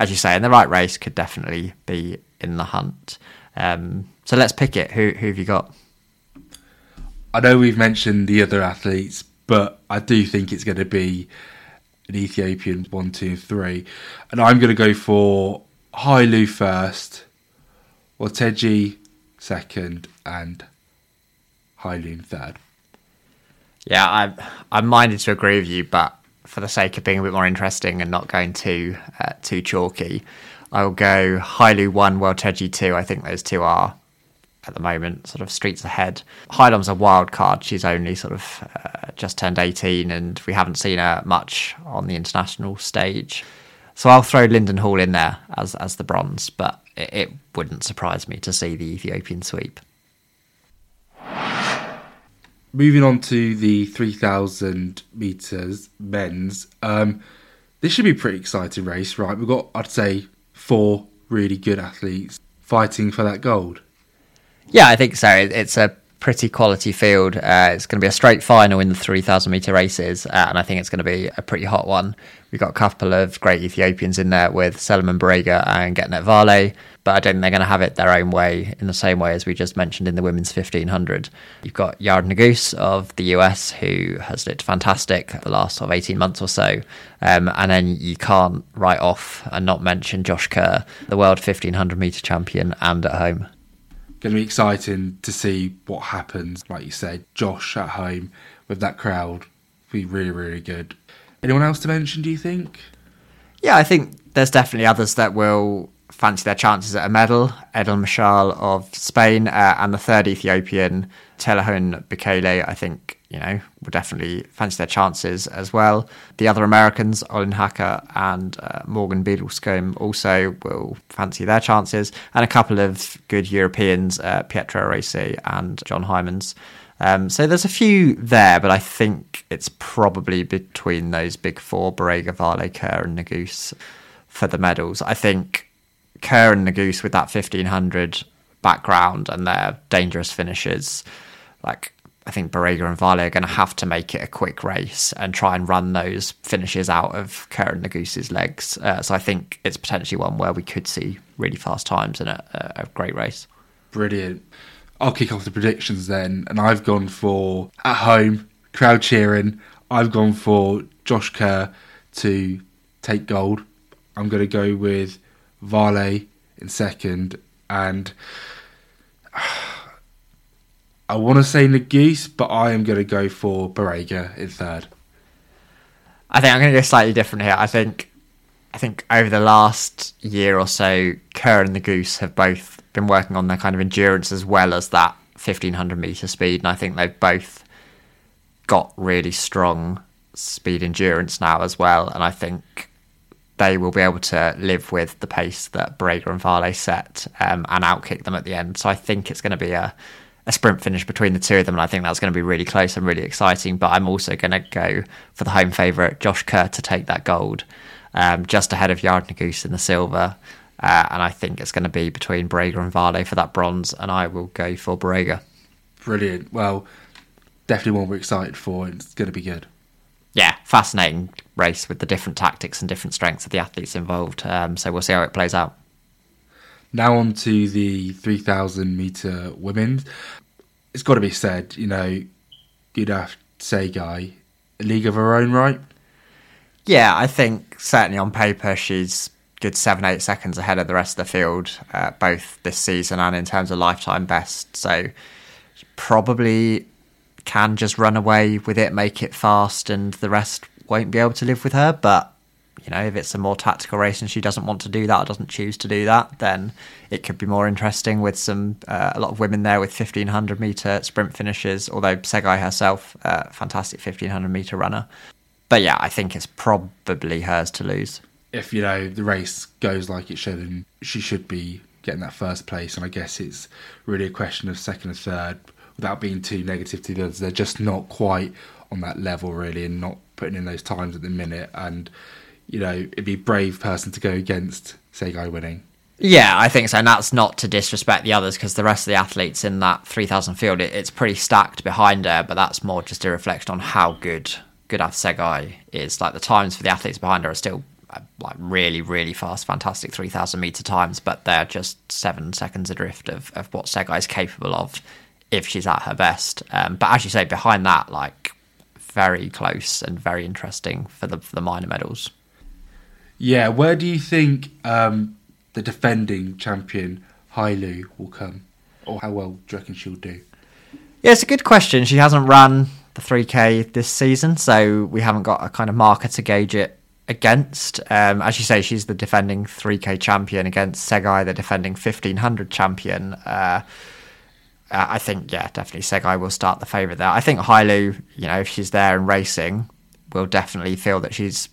as you say, in the right race, could definitely be in the hunt. So let's pick it. Who have you got? I know we've mentioned the other athletes, but I do think it's going to be an Ethiopian 1, 2, 3, and I'm going to go for Hailu first, Welteji second, and Hailu third. Yeah, I'm minded to agree with you, but for the sake of being a bit more interesting and not going too chalky, I'll go Hailu 1, Welteji 2. I think those two are, at the moment, sort of streets ahead. Hylam's a wild card. She's only sort of just turned 18, and we haven't seen her much on the international stage. So I'll throw Lyndon Hall in there as the bronze, but it wouldn't surprise me to see the Ethiopian sweep. Moving on to the 3,000 metres men's. This should be a pretty exciting race, right? We've got, I'd say, 4 really good athletes fighting for that gold. Yeah, I think so. It's a pretty quality field. It's going to be a straight final in the 3,000 metre races, and I think it's going to be a pretty hot one. We've got a couple of great Ethiopians in there with Seleman Berega and Getnet Vale, but I don't think they're going to have it their own way in the same way as we just mentioned in the women's 1500. You've got Yared Nuguse of the US, who has looked fantastic the last 18 months or so. And then you can't write off and not mention Josh Kerr, the world 1500 metre champion and at home. Going to be exciting to see what happens. Like you said, Josh at home with that crowd will be really, really good. Anyone else to mention, do you think? Yeah, I think there's definitely others that will fancy their chances at a medal. Edel Mashal of Spain, and the third Ethiopian, Telehun Bekele, I think, will definitely fancy their chances as well. The other Americans, Olin Hacker and Morgan Biedelskirm, also will fancy their chances. And a couple of good Europeans, Pietro Rossi and John Hymans. So there's a few there, but I think it's probably between those big 4, Berega, Vale, Kerr and Nuguse, for the medals. I think Kerr and Nuguse, with that 1500 background and their dangerous finishes, I think Berega and Vale are going to have to make it a quick race and try and run those finishes out of Kerr and Nuguse's legs. So I think it's potentially one where we could see really fast times in a great race. Brilliant. I'll kick off the predictions then, and I've gone for, at home, crowd cheering, I've gone for Josh Kerr to take gold. I'm going to go with Vale in second, and I want to say Nuguse, but I am going to go for Berega in third. I think I'm going to go slightly different here. I think over the last year or so, Kerr and Nuguse have both been working on their kind of endurance as well as that 1500 metre speed. And I think they've both got really strong speed endurance now as well. And I think they will be able to live with the pace that Berega and Vale set, and outkick them at the end. So I think it's going to be a sprint finish between the two of them. And I think that's going to be really close and really exciting. But I'm also going to go for the home favourite, Josh Kerr, to take that gold. Just ahead of Yared Nuguse in the silver. And I think it's going to be between Berega and Vale for that bronze, and I will go for Berega. Brilliant. Well, definitely one we're excited for. It's going to be good. Yeah, fascinating race with the different tactics and different strengths of the athletes involved. So we'll see how it plays out. Now on to the 3,000 metre women's. It's got to be said, you know, you'd have to say, Guy, a league of her own, right? Yeah, I think certainly on paper she's good 7-8 seconds ahead of the rest of the field, both this season and in terms of lifetime best. So she probably can just run away with it, make it fast, and the rest won't be able to live with her. But, you know, if it's a more tactical race and she doesn't want to do that or doesn't choose to do that, then it could be more interesting with some a lot of women there with 1,500 metre sprint finishes, although Segai herself, fantastic 1,500 metre runner. But yeah, I think it's probably hers to lose. If, you know, the race goes like it should, and she should be getting that first place. And I guess it's really a question of second and third, without being too negative to the others. They're just not quite on that level, really, and not putting in those times at the minute. And, you know, it'd be a brave person to go against Segai winning. Yeah, I think so. And that's not to disrespect the others, because the rest of the athletes in that 3,000 field, it's pretty stacked behind her, but that's more just a reflection on how good at Segai is. Like, the times for the athletes behind her are still like really, really fast, fantastic 3,000 metre times, but they're just 7 seconds adrift of what Segai is capable of if she's at her best. But as you say, behind that, like, very close and very interesting for the minor medals. Yeah, where do you think the defending champion Hailu will come? Or how well do you reckon she'll do? Yeah, it's a good question. She hasn't run the 3K this season, so we haven't got a kind of marker to gauge it against. As you say, she's the defending 3K champion against Segai, the defending 1500 champion. I think, yeah, definitely Segai will start the favourite there. I think Hailu, you know, if she's there and racing, will definitely feel that she's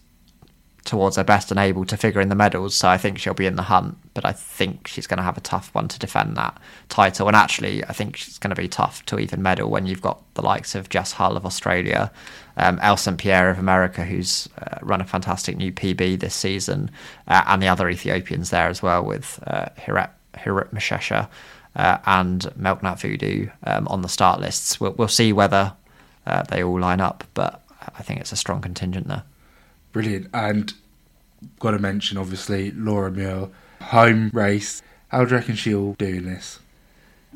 towards her best and able to figure in the medals, so I think she'll be in the hunt, but I think she's going to have a tough one to defend that title. And actually, I think it's going to be tough to even medal when you've got the likes of Jess Hull of Australia, Elson Pierre of America, who's run a fantastic new PB this season, and the other Ethiopians there as well, with Hirep Meshesha and Melknat Voodoo on the start lists. We'll see whether they all line up, but I think it's a strong contingent there. Brilliant. And got to mention, obviously, Laura Muir, home race. How do you reckon she'll do in this?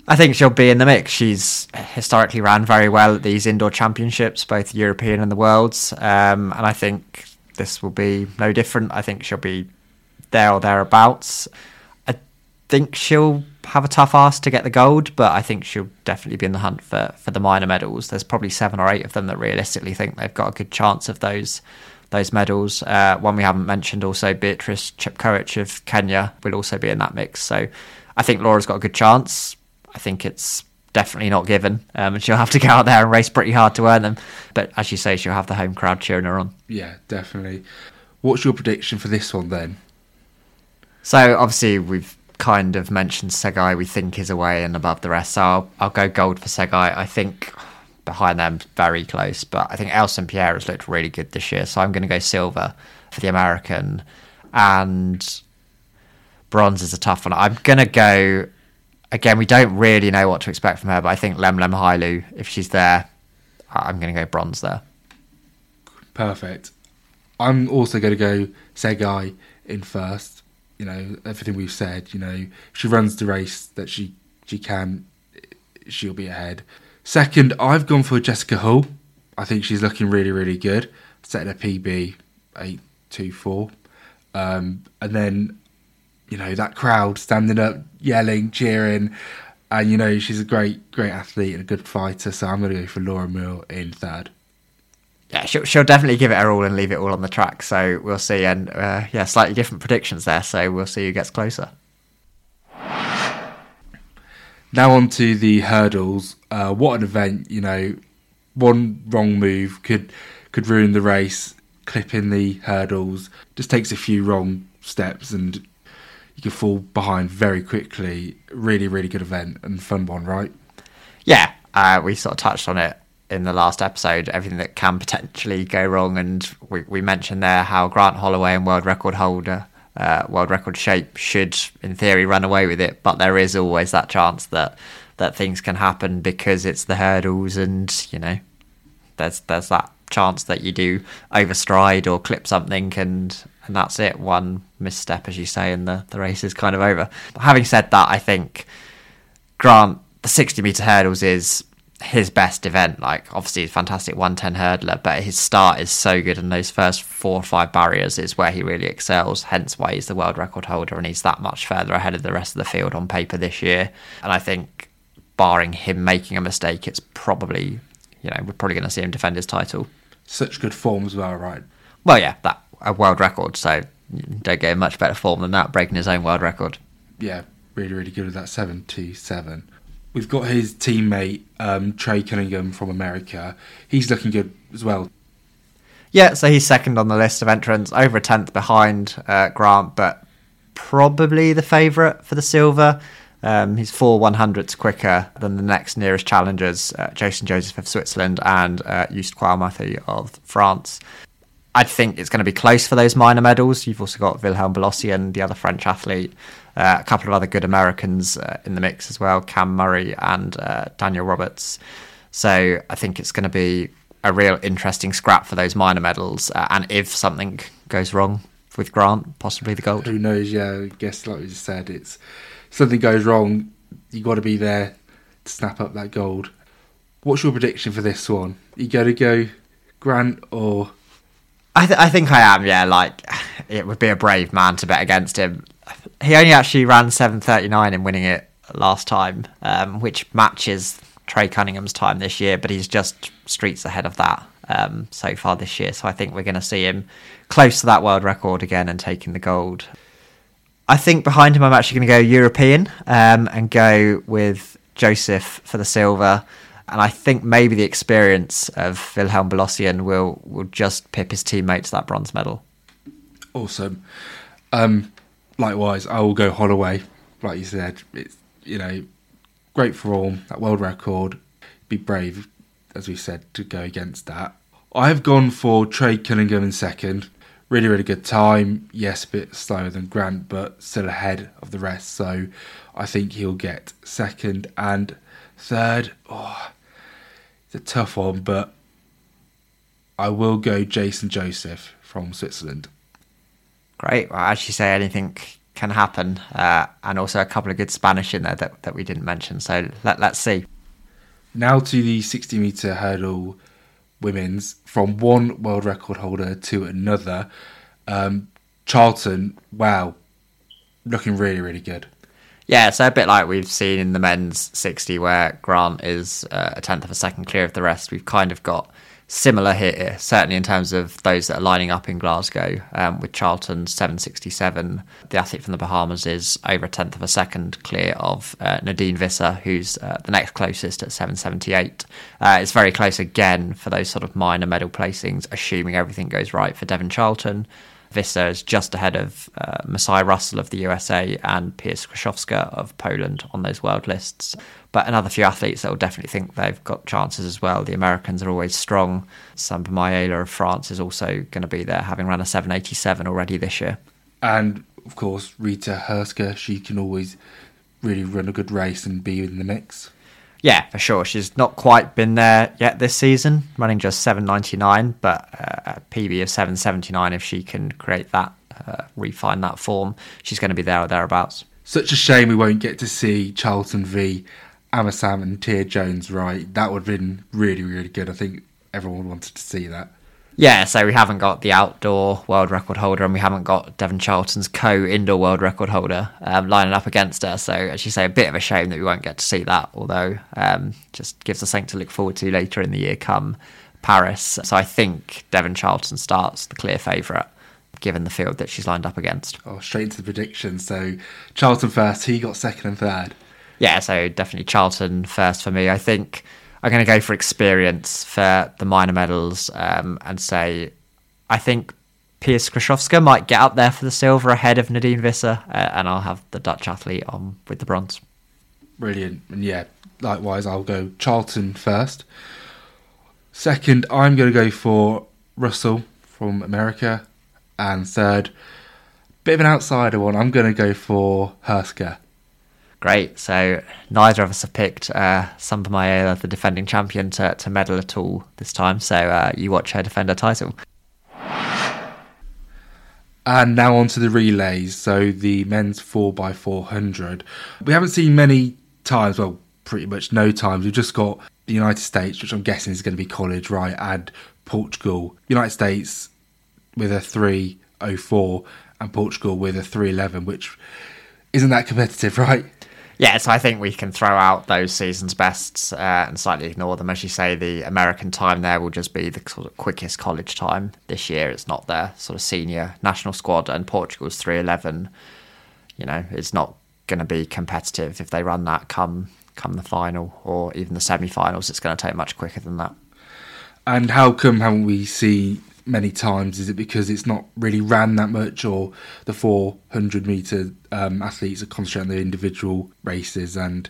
I think she'll be in the mix. She's historically ran very well at these indoor championships, both European and the Worlds. And I think this will be no different. I think she'll be there or thereabouts. I think she'll have a tough ask to get the gold, but I think she'll definitely be in the hunt for the minor medals. There's probably 7 or 8 of them that realistically think they've got a good chance of those medals. One we haven't mentioned also, Beatrice Chepkoech of Kenya, will also be in that mix. So I think Laura's got a good chance. I think it's definitely not given, and she'll have to go out there and race pretty hard to earn them. But as you say, she'll have the home crowd cheering her on. Yeah, definitely. What's your prediction for this one then? So obviously we've kind of mentioned Segai, we think, is away and above the rest. So I'll go gold for Segai. I think behind them, very close, but I think Elson Pierre has looked really good this year, so I'm going to go silver for the American, and bronze is a tough one. I'm going to go, again, we don't really know what to expect from her, but I think Lemlem Hailu, if she's there, I'm going to go bronze there. Perfect. I'm also going to go Segai in first. You know, everything we've said, you know, if she runs the race that she can, she'll be ahead. Second, I've gone for Jessica Hull. I think she's looking really, really good. Setting a PB 8.24. And then, you know, that crowd standing up, yelling, cheering. And, you know, she's a great, great athlete and a good fighter. So I'm going to go for Laura Muir in third. Yeah, she'll definitely give it her all and leave it all on the track. So we'll see. And, yeah, slightly different predictions there. So we'll see who gets closer. Now on to the hurdles. What an event, you know. One wrong move could ruin the race. Clipping the hurdles just takes a few wrong steps and you can fall behind very quickly. Really, really good event and fun one, right? Yeah, we sort of touched on it in the last episode, everything that can potentially go wrong. And we mentioned there how Grant Holloway and world record holder, world record shape, should in theory run away with it, but there is always that chance that things can happen because it's the hurdles, and, you know, There's that chance that you do overstride or clip something, and that's it. One misstep, as you say, and the race is kind of over. But having said that, I think Grant, the 60 metre hurdles is his best event. Like, obviously he's a fantastic 110 hurdler, but his start is so good, and those first 4 or 5 barriers is where he really excels, hence why he's the world record holder, and he's that much further ahead of the rest of the field on paper this year. And I think, barring him making a mistake, it's probably, you know, we're probably going to see him defend his title. Such good form as well, right? Well, yeah, that a world record, so don't get a much better form than that, breaking his own world record. Yeah, really, really good with that 7:27. We've got his teammate, Trey Cunningham from America. He's looking good as well. Yeah, so he's second on the list of entrants, over a tenth behind Grant, but probably the favourite for the silver. He's 4 1/100ths quicker than the next nearest challengers, Jason Joseph of Switzerland and Juste Kouaoumathu of France. I think it's going to be close for those minor medals. You've also got Wilhelm Bolossian, the other French athlete, a couple of other good Americans in the mix as well, Cam Murray and Daniel Roberts. So I think it's going to be a real interesting scrap for those minor medals. And if something goes wrong with Grant, possibly the gold. Who knows? Yeah, I guess like we just said, it's something goes wrong, you got to be there to snap up that gold. What's your prediction for this one? You going to go Grant or... I think I am, yeah. Like, it would be a brave man to bet against him. He only actually ran 7:39 in winning it last time, which matches Trey Cunningham's time this year, but he's just streets ahead of that so far this year. So I think we're going to see him close to that world record again and taking the gold. I think behind him I'm actually going to go European and go with Joseph for the silver. And I think maybe the experience of Wilhelm Bolossian will just pip his teammates that bronze medal. Awesome. Likewise, I will go Holloway. Like you said, it's, you know, great form, that world record. Be brave, as we said, to go against that. I have gone for Trey Cunningham in second. Really, really good time. Yes, a bit slower than Grant, but still ahead of the rest. So I think he'll get second and third. Oh, it's a tough one, but I will go Jason Joseph from Switzerland. Great. Well, as you say, anything can happen. And also a couple of good Spanish in there that we didn't mention. So let's see. Now to the 60 metre hurdle women's, from one world record holder to another. Charlton, wow, looking really, really good. Yeah, so a bit like we've seen in the men's 60 where Grant is a tenth of a second clear of the rest. We've kind of got similar here, certainly in terms of those that are lining up in Glasgow, with Charlton 7:67. The athlete from the Bahamas is over a tenth of a second clear of Nadine Visser, who's the next closest at 7:78. It's very close again for those sort of minor medal placings, assuming everything goes right for Devon Charlton. Visser is just ahead of Masai Russell of the USA and Piers Krzyzowska of Poland on those world lists. But another few athletes that will definitely think they've got chances as well. The Americans are always strong. Samba Mayela of France is also going to be there, having run a 7:87 already this year. And, of course, Rita Hersker, she can always really run a good race and be in the mix. Yeah, for sure. She's not quite been there yet this season, running just 7:99, but a PB of 7:79, if she can create that, refine that form, she's going to be there or thereabouts. Such a shame we won't get to see Charlton v. Amasam and Tia Jones, right? That would have been really, really good. I think everyone wanted to see that. Yeah, so we haven't got the outdoor world record holder, and we haven't got Devon Charlton's co-indoor world record holder lining up against her. So, as you say, a bit of a shame that we won't get to see that, although just gives us something to look forward to later in the year come Paris. So I think Devon Charlton starts the clear favourite, given the field that she's lined up against. Oh, straight into the prediction. So Charlton first, he got second and third. Yeah, so definitely Charlton first for me. I think I'm going to go for experience for the minor medals and say I think Piers Krzyzowska might get up there for the silver ahead of Nadine Visser, and I'll have the Dutch athlete on with the bronze. Brilliant. And yeah, likewise, I'll go Charlton first. Second, I'm going to go for Russell from America. And third, bit of an outsider one, I'm going to go for Hersker. Great. So neither of us have picked Samba Maela, the defending champion, to medal at all this time. So you watch her defend her title. And now on to the relays. So the men's 4x400. We haven't seen many times, well, pretty much no times. We've just got the United States, which I'm guessing is going to be college, right? And Portugal. United States with a 3.04 and Portugal with a 3.11, which isn't that competitive, right? Yeah, so I think we can throw out those season's bests and slightly ignore them. As you say, the American time there will just be the sort of quickest college time this year. It's not their sort of senior national squad, and Portugal's 3.11, you know, it's not going to be competitive if they run that come the final or even the semi-finals. It's going to take much quicker than that. And how come haven't we seen many times? Is it because it's not really ran that much, or the 400 metre athletes are concentrating on their individual races and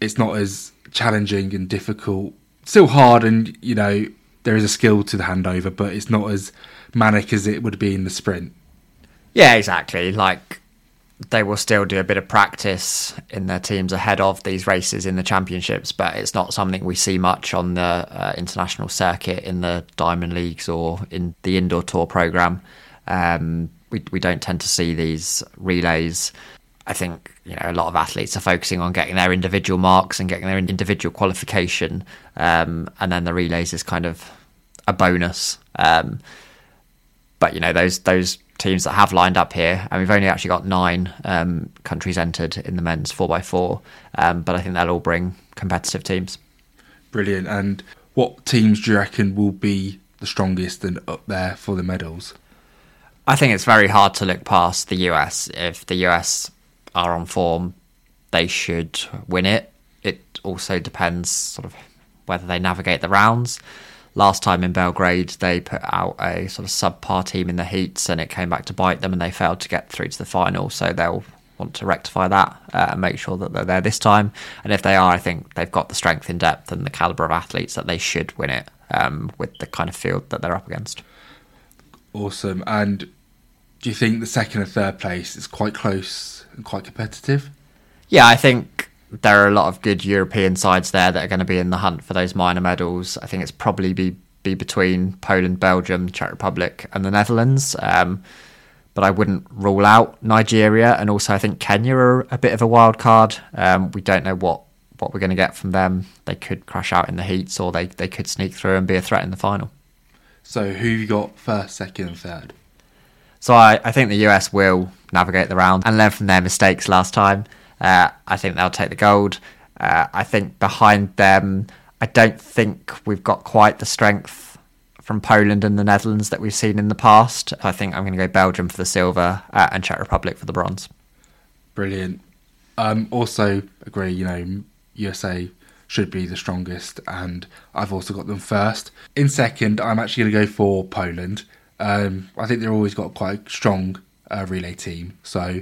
it's not as challenging and difficult? Still hard, and you know there is a skill to the handover, but it's not as manic as it would be in the sprint. Yeah, exactly. Like, they will still do a bit of practice in their teams ahead of these races in the championships, but it's not something we see much on the international circuit in the Diamond Leagues or in the Indoor Tour programme. We don't tend to see these relays. I think, you know, a lot of athletes are focusing on getting their individual marks and getting their individual qualification, and then the relays is kind of a bonus. But, you know, those teams that have lined up here, and we've only actually got 9 countries entered in the men's 4x4, but I think they'll all bring competitive teams. Brilliant. And what teams do you reckon will be the strongest and up there for the medals? I think it's very hard to look past the US. If the US are on form, they should win it. It also depends sort of whether they navigate the rounds. Last time in Belgrade, they put out a sort of subpar team in the heats, and it came back to bite them, and they failed to get through to the final. So they'll want to rectify that and make sure that they're there this time. And if they are, I think they've got the strength in depth and the calibre of athletes that they should win it with the kind of field that they're up against. Awesome. And do you think the second and third place is quite close and quite competitive? Yeah, I think there are a lot of good European sides there that are going to be in the hunt for those minor medals. I think it's probably be between Poland, Belgium, Czech Republic and the Netherlands. But I wouldn't rule out Nigeria. And also I think Kenya are a bit of a wild card. We don't know what we're going to get from them. They could crash out in the heats, or they could sneak through and be a threat in the final. So who you got first, second and third? So I think the US will navigate the round and learn from their mistakes last time. I think they'll take the gold. I think behind them, I don't think we've got quite the strength from Poland and the Netherlands that we've seen in the past. I think I'm going to go Belgium for the silver and Czech Republic for the bronze. Brilliant. Also agree, you know, USA should be the strongest, and I've also got them first. In second, I'm actually going to go for Poland. I think they've always got quite a strong relay team. So,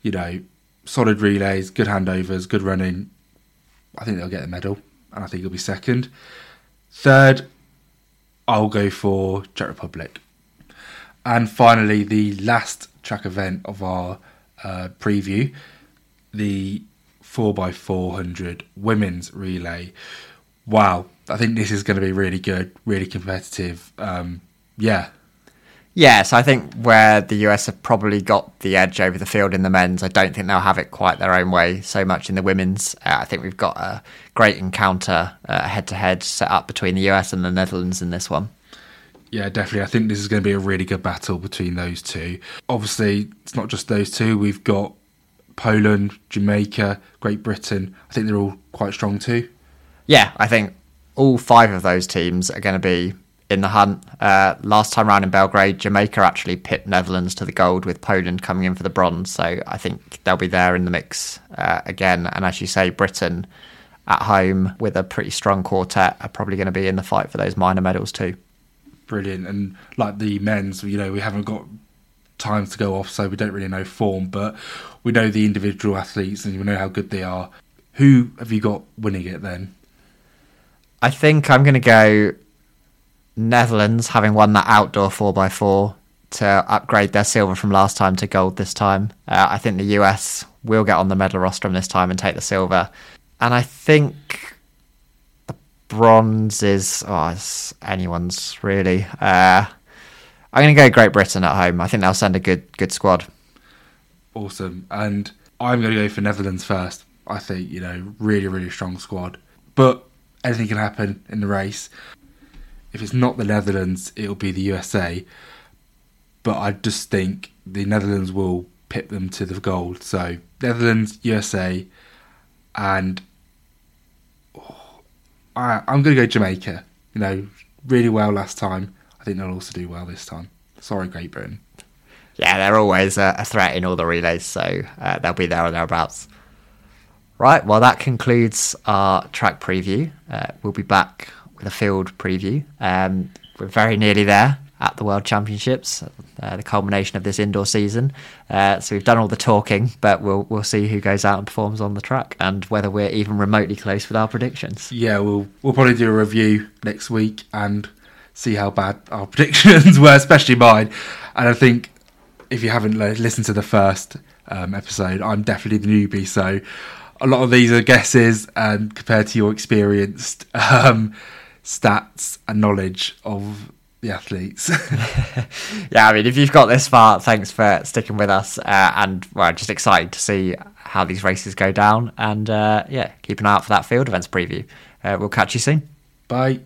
you know, solid relays, good handovers, good running. I think they'll get the medal, and I think it'll be second. Third, I'll go for Czech Republic. And finally, the last track event of our preview, the 4x400 women's relay. Wow, I think this is going to be really good, really competitive. Yeah, so I think where the US have probably got the edge over the field in the men's, I don't think they'll have it quite their own way so much in the women's. I think we've got a great encounter head-to-head set up between the US and the Netherlands in this one. Yeah, definitely. I think this is going to be a really good battle between those two. Obviously, it's not just those two. We've got Poland, Jamaica, Great Britain. I think they're all quite strong too. Yeah, I think all 5 of those teams are going to be in the hunt. Last time round in Belgrade, Jamaica actually pipped Netherlands to the gold, with Poland coming in for the bronze, so I think they'll be there in the mix again. And as you say, Britain at home with a pretty strong quartet are probably going to be in the fight for those minor medals too. Brilliant. And like the men's, you know, we haven't got time to go off, so we don't really know form, but we know the individual athletes and we know how good they are. Who have you got winning it then? I think I'm going to go Netherlands, having won that outdoor 4x4, to upgrade their silver from last time to gold this time. I think the US will get on the medal rostrum this time and take the silver. And I think the bronze is, it's anyone's really. I'm going to go Great Britain at home. I think they'll send a good squad. Awesome. And I'm going to go for Netherlands first. I think, really, really strong squad. But anything can happen in the race. If it's not the Netherlands, it'll be the USA. But I just think the Netherlands will pip them to the gold. So Netherlands, USA, and I'm going to go Jamaica. Really well last time. I think they'll also do well this time. Sorry, Great Britain. Yeah, they're always a threat in all the relays, so they'll be there or thereabouts. Right, well, that concludes our track preview. We'll be back with a field preview. We're very nearly there at the World Championships, the culmination of this indoor season. So we've done all the talking, but we'll see who goes out and performs on the track and whether we're even remotely close with our predictions. Yeah, we'll probably do a review next week and see how bad our predictions were, especially mine. And I think if you haven't listened to the first episode, I'm definitely the newbie, so a lot of these are guesses and compared to your experienced stats and knowledge of the athletes. Yeah, I mean, if you've got this far, thanks for sticking with us, and we're just excited to see how these races go down, and keep an eye out for that field events preview. We'll catch you soon. Bye.